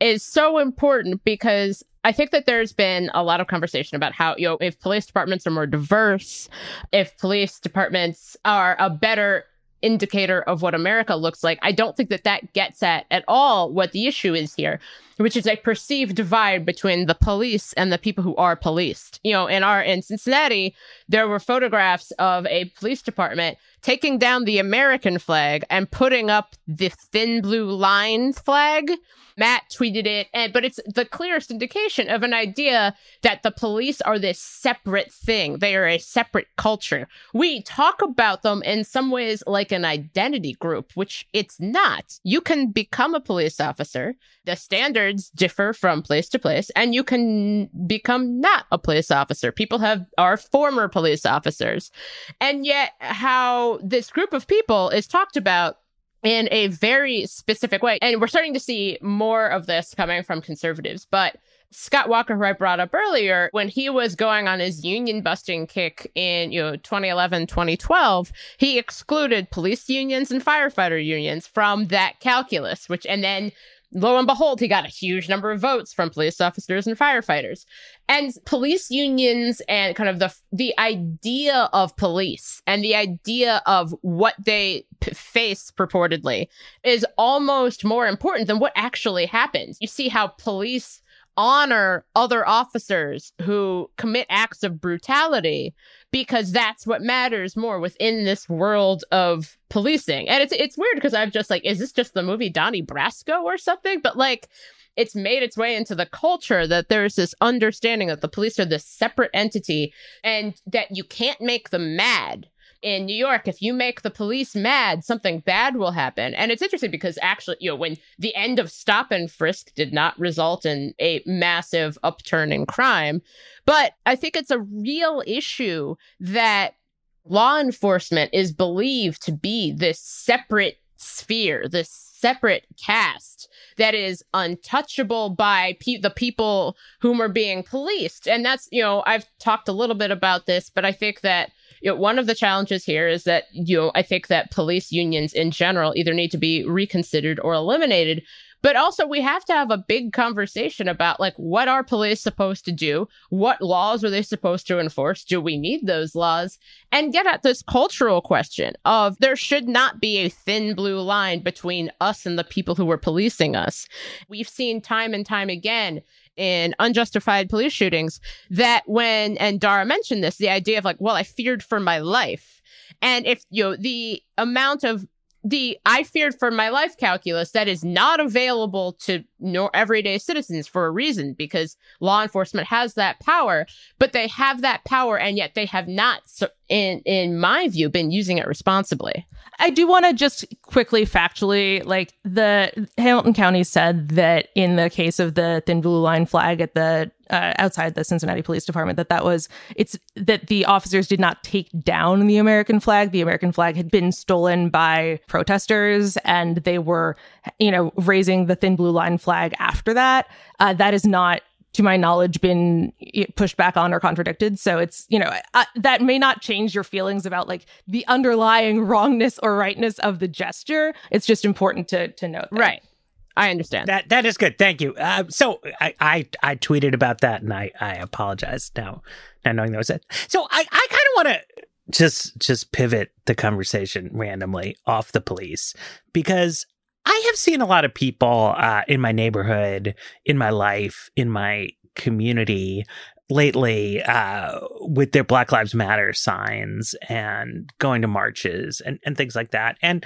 is so important because I think that there's been a lot of conversation about how, you know, if police departments are more diverse, if police departments are a better indicator of what America looks like, I don't think that that gets at all what the issue is here, which is a perceived divide between the police and the people who are policed. You know, in Cincinnati, there were photographs of a police department taking down the American flag and putting up the thin blue line flag. Matt tweeted it, but it's the clearest indication of an idea that the police are this separate thing. They are a separate culture. We talk about them in some ways like an identity group, which it's not. You can become a police officer. The standards differ from place to place, and you can become not a police officer. People are former police officers. And yet how this group of people is talked about in a very specific way. And we're starting to see more of this coming from conservatives. But Scott Walker, who I brought up earlier, when he was going on his union busting kick in 2011, 2012, he excluded police unions and firefighter unions from that calculus, and then lo and behold, he got a huge number of votes from police officers and firefighters. And police unions and kind of the idea of police and the idea of what they face purportedly is almost more important than what actually happens. You see how police honor other officers who commit acts of brutality because that's what matters more within this world of policing. And it's weird because I'm just like, is this just the movie Donnie Brasco or something? But like, it's made its way into the culture that there's this understanding that the police are this separate entity and that you can't make them mad. In New York, if you make the police mad, something bad will happen. And it's interesting because actually, when the end of stop and frisk did not result in a massive upturn in crime. But I think it's a real issue that law enforcement is believed to be this separate sphere, this separate caste that is untouchable by the people whom are being policed. And that's, I've talked a little bit about this, but I think that one of the challenges here is that, I think that police unions in general either need to be reconsidered or eliminated. But also we have to have a big conversation about what are police supposed to do? What laws are they supposed to enforce? Do we need those laws? And get at this cultural question of there should not be a thin blue line between us and the people who were policing us. We've seen time and time again in unjustified police shootings that when, and Dara mentioned this, the idea of I feared for my life. And if, the amount of the I feared for my life calculus that is not available to everyday citizens for a reason, because law enforcement has that power, but they have that power and yet they have not, in my view, been using it responsibly. I do want to just quickly factually, the Hamilton County said that in the case of the thin blue line flag at the outside the Cincinnati Police Department, that the officers did not take down the American flag. The American flag had been stolen by protesters, and they were, raising the thin blue line flag after that. That is not, to my knowledge, been pushed back on or contradicted. So it's, that may not change your feelings about the underlying wrongness or rightness of the gesture. It's just important to note that. Right. I understand. That is good. Thank you. So I tweeted about that, and I apologize now, not knowing that was it. So I kind of want to just pivot the conversation randomly off the police, because I have seen a lot of people in my neighborhood, in my life, in my community lately with their Black Lives Matter signs and going to marches and things like that. And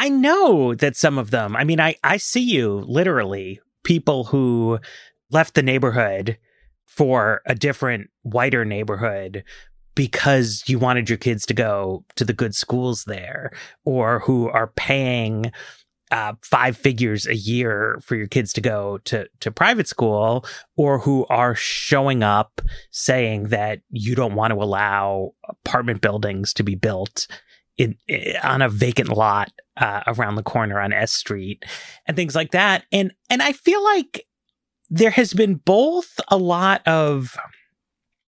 I know that some of them, I see you literally, people who left the neighborhood for a different, whiter neighborhood because you wanted your kids to go to the good schools there, or who are paying five figures a year for your kids to go to private school, or who are showing up saying that you don't want to allow apartment buildings to be built on a vacant lot around the corner on S Street and things like that. And I feel like there has been both a lot of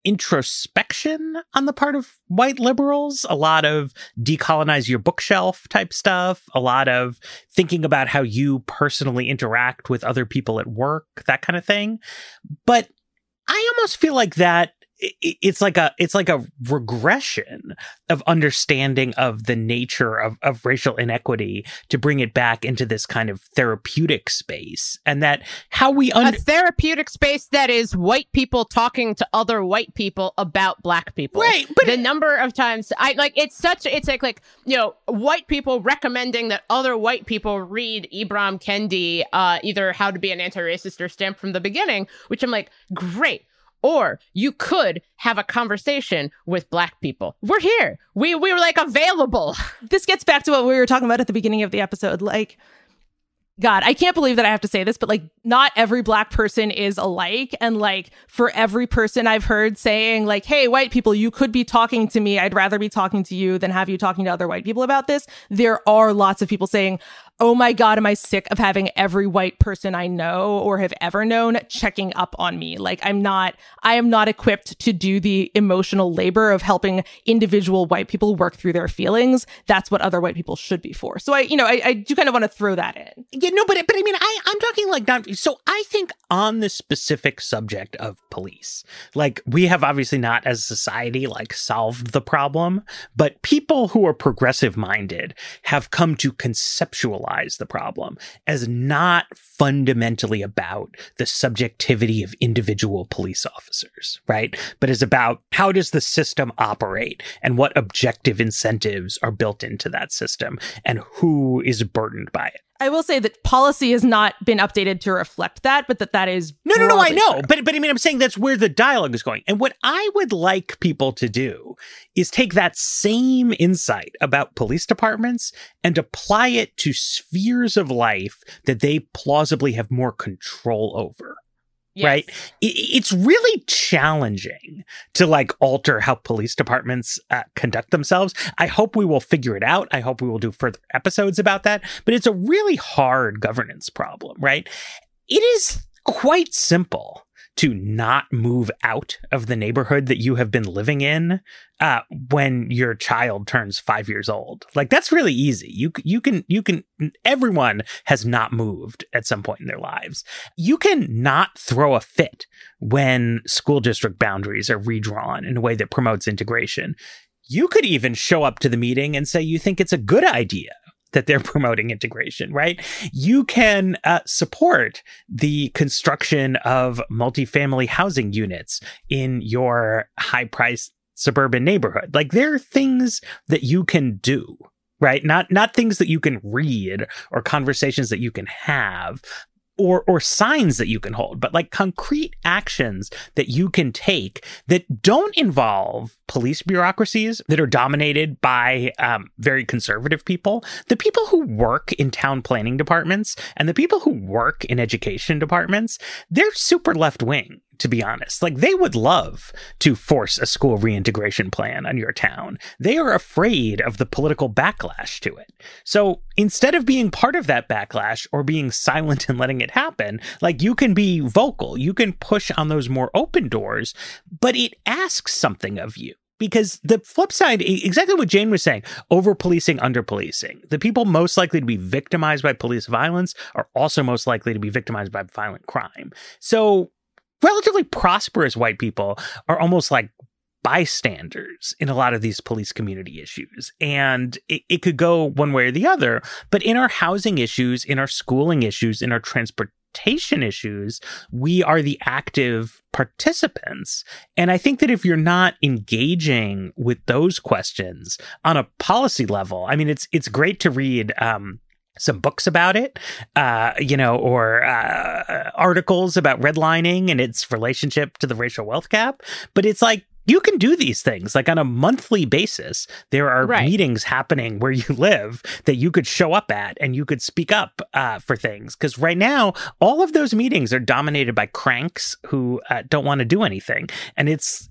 introspection on the part of white liberals, a lot of decolonize your bookshelf type stuff, a lot of thinking about how you personally interact with other people at work, that kind of thing. But I almost feel like that it's like a regression of understanding of the nature of racial inequity to bring it back into this kind of therapeutic space, and that how we a therapeutic space that is white people talking to other white people about black people. Right, but the number of times it's like you know, white people recommending that other white people read Ibram Kendi, either How to Be an Anti-Racist or Stamp from the Beginning, which I'm like, great. Or you could have a conversation with black people. We're here. We were like available. This gets back to what we were talking about at the beginning of the episode. Like, God, I can't believe that I have to say this, but like, not every black person is alike. And like, for every person I've heard saying like, hey, white people, you could be talking to me. I'd rather be talking to you than have you talking to other white people about this. There are lots of people saying, oh my God, am I sick of having every white person I know or have ever known checking up on me? Like, I am not equipped to do the emotional labor of helping individual white people work through their feelings. That's what other white people should be for. So I do kind of want to throw that in. Yeah, no, but I mean, I'm talking like not. So I think on the specific subject of police, like we have obviously not as a society like solved the problem, but people who are progressive minded have come to conceptualize the problem as not fundamentally about the subjectivity of individual police officers, right? But is about how does the system operate and what objective incentives are built into that system and who is burdened by it. I will say that policy has not been updated to reflect that, but that is... No, I know. But I mean, I'm saying that's where the dialogue is going. And what I would like people to do is take that same insight about police departments and apply it to spheres of life that they plausibly have more control over. Yes. Right. It's really challenging to like alter how police departments conduct themselves. I hope we will figure it out. I hope we will do further episodes about that. But it's a really hard governance problem. Right. It is quite simple to not move out of the neighborhood that you have been living in when your child turns 5 years old. Like, that's really easy. You can everyone has not moved at some point in their lives. You can not throw a fit when school district boundaries are redrawn in a way that promotes integration. You could even show up to the meeting and say you think it's a good idea that they're promoting integration, right? You can support the construction of multifamily housing units in your high-priced suburban neighborhood. Like, there are things that you can do, right? Not things that you can read or conversations that you can have or signs that you can hold, but like concrete actions that you can take that don't involve police bureaucracies that are dominated by very conservative people. The people who work in town planning departments and the people who work in education departments, they're super left wing, to be honest. Like, they would love to force a school reintegration plan on your town. They are afraid of the political backlash to it. So instead of being part of that backlash or being silent and letting it happen, like, you can be vocal, you can push on those more open doors, but it asks something of you. Because the flip side, exactly what Jane was saying, over-policing, under-policing. The people most likely to be victimized by police violence are also most likely to be victimized by violent crime. So relatively prosperous white people are almost like bystanders in a lot of these police community issues. And it could go one way or the other. But in our housing issues, in our schooling issues, in our transportation issues, we are the active participants. And I think that if you're not engaging with those questions on a policy level, I mean, it's great to read some books about it, or articles about redlining and its relationship to the racial wealth gap. But it's like, you can do these things like on a monthly basis. There are meetings happening where you live that you could show up at and you could speak up for things. Because right now, all of those meetings are dominated by cranks who don't want to do anything. And it's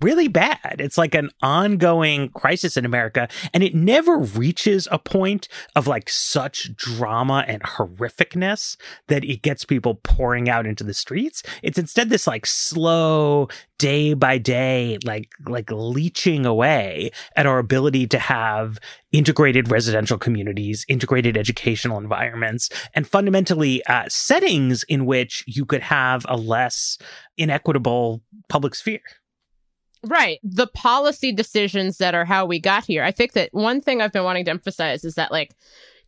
really bad. It's like an ongoing crisis in America. And it never reaches a point of like such drama and horrificness that it gets people pouring out into the streets. It's instead this like slow, day by day, like leeching away at our ability to have integrated residential communities, integrated educational environments, and fundamentally settings in which you could have a less inequitable public sphere. Right. The policy decisions that are how we got here. I think that one thing I've been wanting to emphasize is that, like,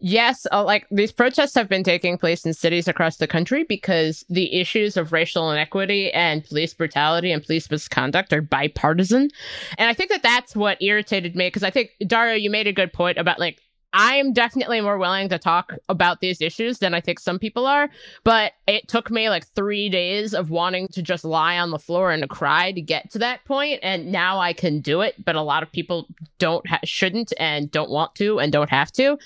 yes, like these protests have been taking place in cities across the country because the issues of racial inequity and police brutality and police misconduct are bipartisan. And I think that that's what irritated me, because I think, Dara, you made a good point about, like, I am definitely more willing to talk about these issues than I think some people are. But it took me like 3 days of wanting to just lie on the floor and to cry to get to that point. And now I can do it. But a lot of people shouldn't and don't want to and don't have to.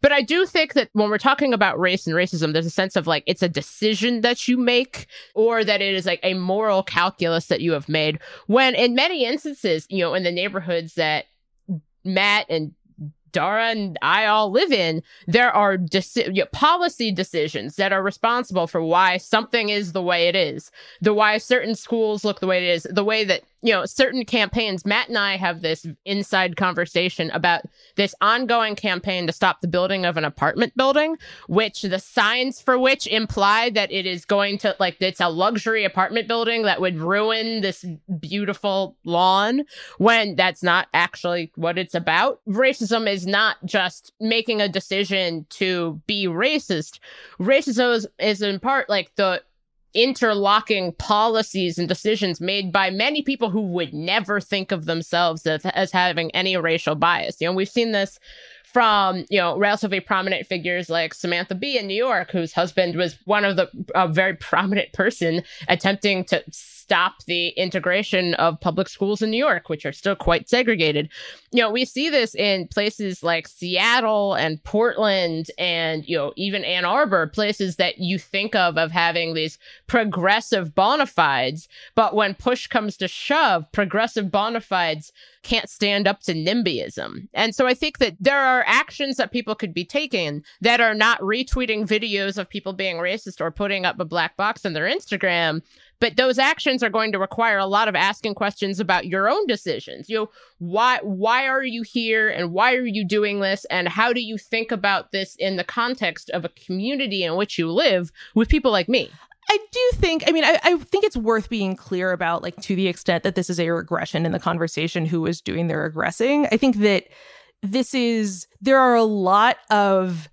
But I do think that when we're talking about race and racism, there's a sense of, like, it's a decision that you make, or that it is like a moral calculus that you have made, when in many instances, you know, in the neighborhoods that Matt and Dara and I all live in, there are policy decisions that are responsible for why something is the way it is, the why certain schools look the way it is, the way that, you know, certain campaigns. Matt and I have this inside conversation about this ongoing campaign to stop the building of an apartment building, which the signs for which imply that it is going to, like, it's a luxury apartment building that would ruin this beautiful lawn, when that's not actually what it's about. Racism is not just making a decision to be racist. Racism is in part like the interlocking policies and decisions made by many people who would never think of themselves as having any racial bias. You know, we've seen this from, you know, relatively prominent figures like Samantha Bee in New York, whose husband was one of the very prominent person attempting to stop the integration of public schools in New York, which are still quite segregated. You know, we see this in places like Seattle and Portland and, you know, even Ann Arbor, places that you think of having these progressive bona fides. But when push comes to shove, progressive bona fides can't stand up to NIMBYism. And so I think that there are actions that people could be taking that are not retweeting videos of people being racist or putting up a black box on their Instagram. But those actions are going to require a lot of asking questions about your own decisions. You know, why are you here, and why are you doing this, and how do you think about this in the context of a community in which you live with people like me? I do think, I think it's worth being clear about, like, to the extent that this is a regression in the conversation, who is doing their regressing. I think that there are a lot of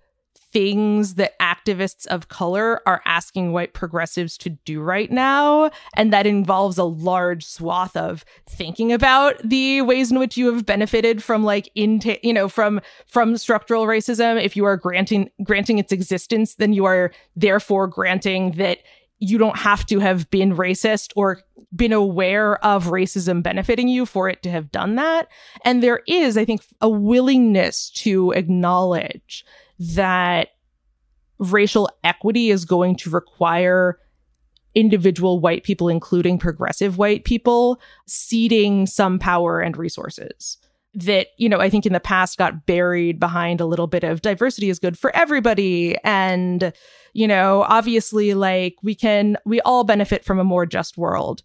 things that activists of color are asking white progressives to do right now. And that involves a large swath of thinking about the ways in which you have benefited from, like, from structural racism. If you are granting its existence, then you are therefore granting that you don't have to have been racist or been aware of racism benefiting you for it to have done that. And there is, I think, a willingness to acknowledge that racial equity is going to require individual white people, including progressive white people, ceding some power and resources that, you know, I think in the past got buried behind a little bit of diversity is good for everybody. And, you know, obviously, like, we all benefit from a more just world.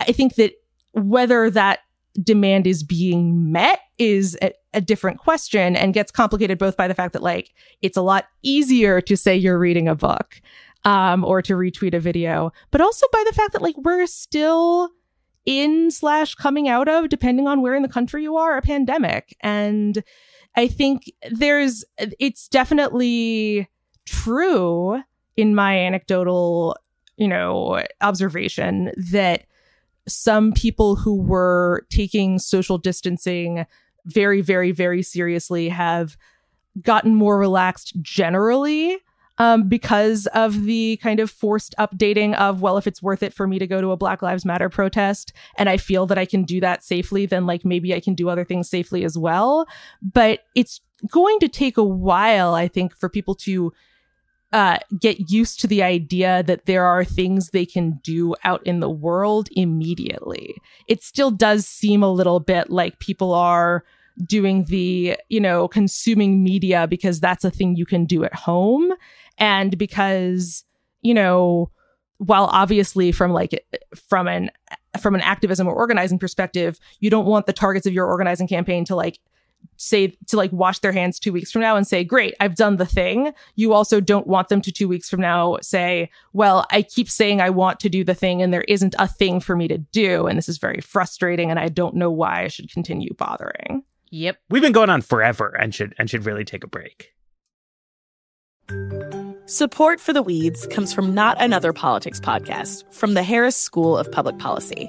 I think that whether that demand is being met is a different question, and gets complicated both by the fact that, like, it's a lot easier to say you're reading a book or to retweet a video, but also by the fact that, like, we're still in/coming out of, depending on where in the country you are, a pandemic. And I think it's definitely true in my anecdotal, you know, observation that some people who were taking social distancing very, very, very seriously have gotten more relaxed generally because of the kind of forced updating of, well, if it's worth it for me to go to a Black Lives Matter protest and I feel that I can do that safely, then, like, maybe I can do other things safely as well. But it's going to take a while, I think, for people to get used to the idea that there are things they can do out in the world immediately. It still does seem a little bit like people are doing the, you know, consuming media because that's a thing you can do at home. And because, you know, while obviously from an from an activism or organizing perspective, you don't want the targets of your organizing campaign to wash their hands 2 weeks from now and say, great, I've done the thing. You also don't want them to 2 weeks from now say, well, I keep saying I want to do the thing and there isn't a thing for me to do. And this is very frustrating. And I don't know why I should continue bothering. Yep. We've been going on forever and should really take a break. Support for The Weeds comes from Not Another Politics Podcast from the Harris School of Public Policy.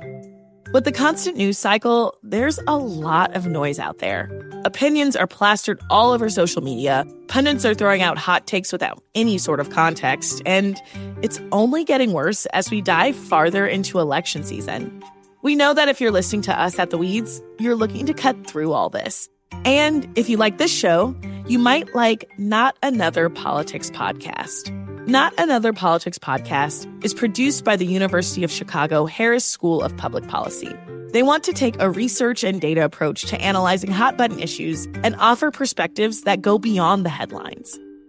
With the constant news cycle, there's a lot of noise out there. Opinions are plastered all over social media. Pundits are throwing out hot takes without any sort of context. And it's only getting worse as we dive farther into election season. We know that if you're listening to us at The Weeds, you're looking to cut through all this. And if you like this show, you might like Not Another Politics Podcast. Not Another Politics Podcast is produced by the University of Chicago Harris School of Public Policy. They want to take a research and data approach to analyzing hot-button issues and offer perspectives that go beyond the headlines.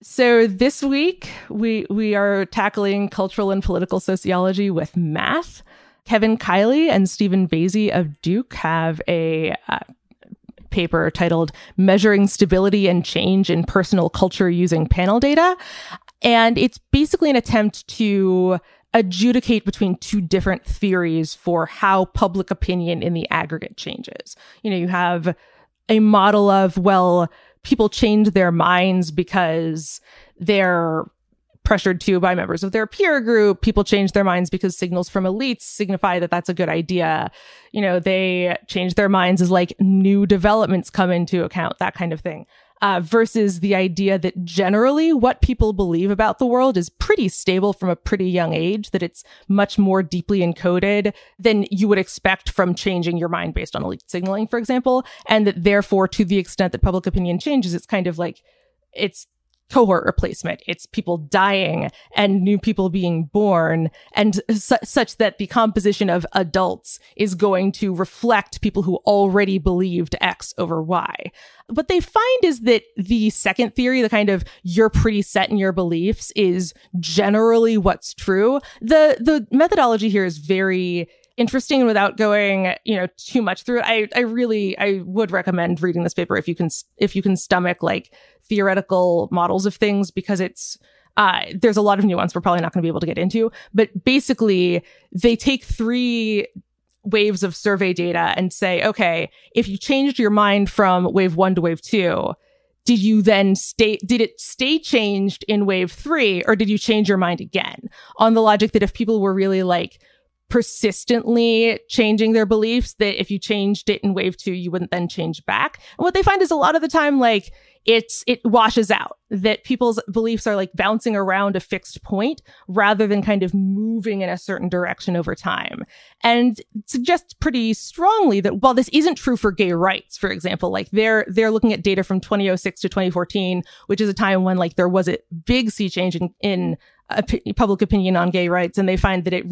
So this week, we are tackling cultural and political sociology with math. Kevin Kiley and Stephen Vasey of Duke have a paper titled Measuring Stability and Change in Personal Culture Using Panel Data. And it's basically an attempt to adjudicate between two different theories for how public opinion in the aggregate changes. You know, you have a model of, well, people change their minds because they're pressured to by members of their peer group. People change their minds because signals from elites signify that that's a good idea. You know, they change their minds as like new developments come into account, that kind of thing. Versus the idea that generally what people believe about the world is pretty stable from a pretty young age, that it's much more deeply encoded than you would expect from changing your mind based on elite signaling, for example. And that therefore, to the extent that public opinion changes, it's kind of like, it's cohort replacement. It's people dying and new people being born, and such that the composition of adults is going to reflect people who already believed X over Y. What they find is that the second theory, the kind of you're pretty set in your beliefs, is generally what's true. The methodology here is very interesting, and without going, you know, too much through it, I would recommend reading this paper if you can stomach like theoretical models of things, because it's there's a lot of nuance we're probably not going to be able to get into. But basically, they take three waves of survey data and say, okay, if you changed your mind from wave one to wave two, did you then stay? Did it stay changed in wave three, or did you change your mind again? On the logic that if people were really like persistently changing their beliefs, that if you changed it in wave two, you wouldn't then change back. And what they find is a lot of the time, like it washes out, that people's beliefs are like bouncing around a fixed point rather than kind of moving in a certain direction over time. And suggests pretty strongly that while this isn't true for gay rights, for example, like they're looking at data from 2006 to 2014, which is a time when like there was a big sea change in public opinion on gay rights, and they find that there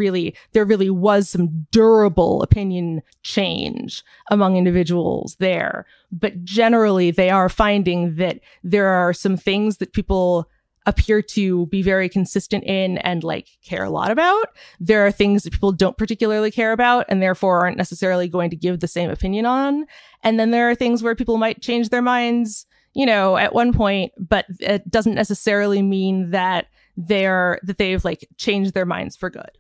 really was some durable opinion change among individuals there. But generally, they are finding that there are some things that people appear to be very consistent in and like care a lot about. There are things that people don't particularly care about and therefore aren't necessarily going to give the same opinion on. And then there are things where people might change their minds, you know, at one point, but it doesn't necessarily mean that they've like changed their minds for good.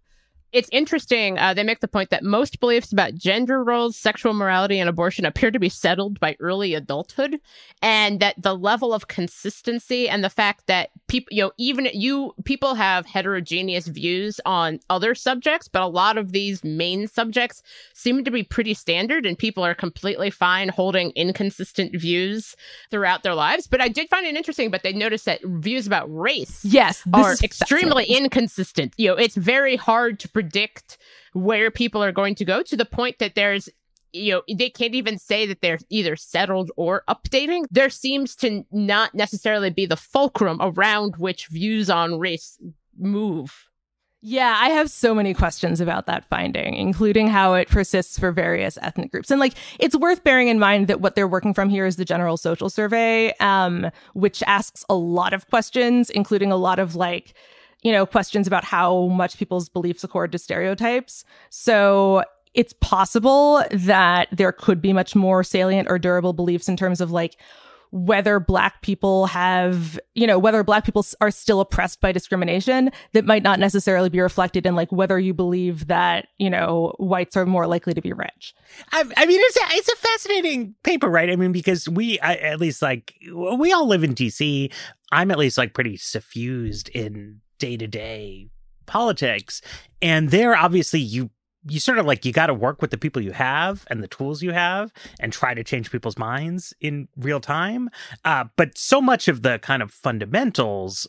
It's interesting. They make the point that most beliefs about gender roles, sexual morality, and abortion appear to be settled by early adulthood, and that the level of consistency and the fact that people have heterogeneous views on other subjects, but a lot of these main subjects seem to be pretty standard, and people are completely fine holding inconsistent views throughout their lives. But I did find it interesting, but they noticed that views about race are extremely inconsistent. You know, it's very hard to predict where people are going to go, to the point that there's you know, they can't even say that they're either settled or updating. There seems to not necessarily be the fulcrum around which views on race move. Yeah, I have so many questions about that finding, including how it persists for various ethnic groups. And like, it's worth bearing in mind that what they're working from here is the General Social Survey, which asks a lot of questions, including a lot of like, you know, questions about how much people's beliefs accord to stereotypes. So it's possible that there could be much more salient or durable beliefs in terms of like, whether Black people have, you know, whether Black people are still oppressed by discrimination that might not necessarily be reflected in like whether you believe that, you know, whites are more likely to be rich. I mean, it's a fascinating paper, right? I mean, because we all live in DC. I'm at least like pretty suffused in day-to-day politics. And there, obviously, you sort of like, you got to work with the people you have and the tools you have and try to change people's minds in real time. But so much of the kind of fundamentals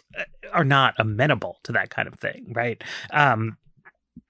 are not amenable to that kind of thing, right?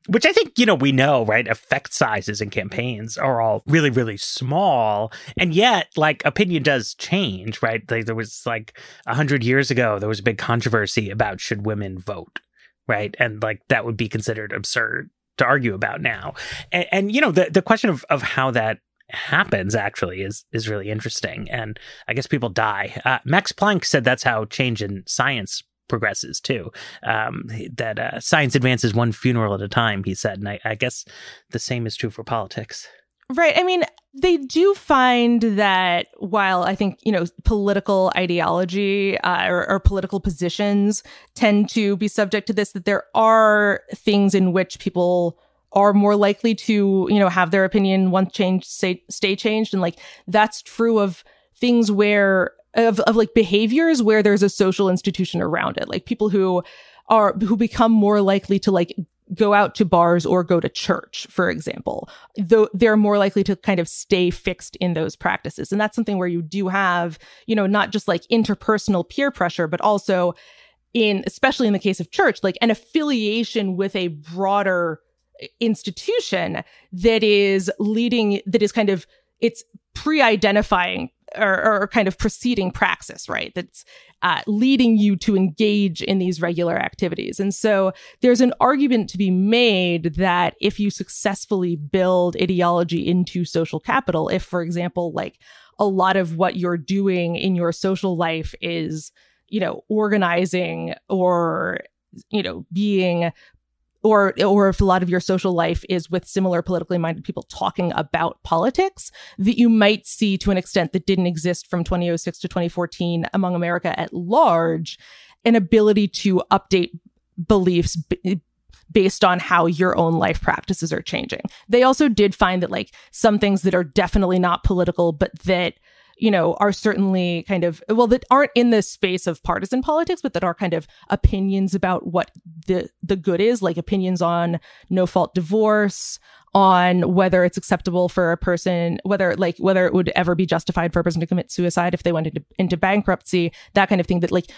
Which I think, you know, we know, right? Effect sizes in campaigns are all really, really small. And yet, like, opinion does change, right? Like, there was like 100 years ago, there was a big controversy about should women vote, right? And like, that would be considered absurd to argue about now. And you know, the question of how that happens actually is really interesting. And I guess people die. Max Planck said that's how change in science progresses too. That science advances one funeral at a time, he said. And I guess the same is true for politics. Right. I mean, they do find that while I think, you know, political ideology or political positions tend to be subject to this, that there are things in which people are more likely to, you know, have their opinion once changed, stay changed. And like, that's true of things where of like behaviors where there's a social institution around it, like people who become more likely to like go out to bars or go to church, for example, though they're more likely to kind of stay fixed in those practices. And that's something where you do have, you know, not just like interpersonal peer pressure, but also especially in the case of church, like an affiliation with a broader institution it's pre-identifying or kind of preceding praxis, right? That's leading you to engage in these regular activities. And so there's an argument to be made that if you successfully build ideology into social capital, if, for example, like a lot of what you're doing in your social life is, you know, organizing or, you know, being or if a lot of your social life is with similar politically minded people talking about politics, that you might see to an extent that didn't exist from 2006 to 2014 among America at large, an ability to update beliefs based on how your own life practices are changing. They also did find that like some things that are definitely not political, but that, you know, are certainly kind of, well, that aren't in the space of partisan politics, but that are kind of opinions about what the good is, like opinions on no-fault divorce, on whether it's acceptable for a person, whether it would ever be justified for a person to commit suicide if they went into bankruptcy, that kind of thing, that like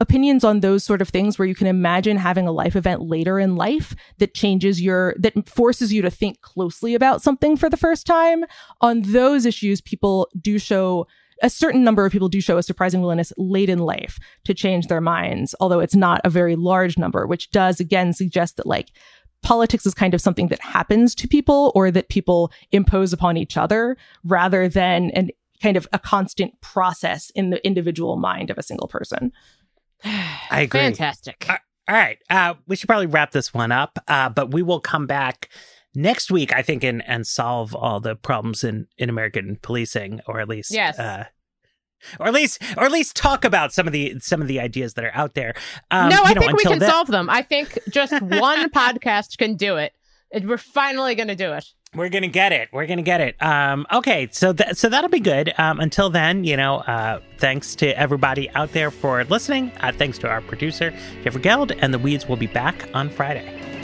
opinions on those sort of things where you can imagine having a life event later in life that that forces you to think closely about something for the first time. On those issues, a certain number of people do show a surprising willingness late in life to change their minds, although it's not a very large number, which does again suggest that like politics is kind of something that happens to people or that people impose upon each other rather than a constant process in the individual mind of a single person. I agree. Fantastic. All right. We should probably wrap this one up, but we will come back next week, I think, and solve all the problems in American policing, or at least... Yes. Or at least talk about some of the ideas that are out there. Solve them. I think just one podcast can do it. We're finally going to do it. We're going to get it. We're going to get it. Okay, so that'll be good. Until then, you know, thanks to everybody out there for listening. Thanks to our producer, Jeffrey Geld, and The Weeds will be back on Friday.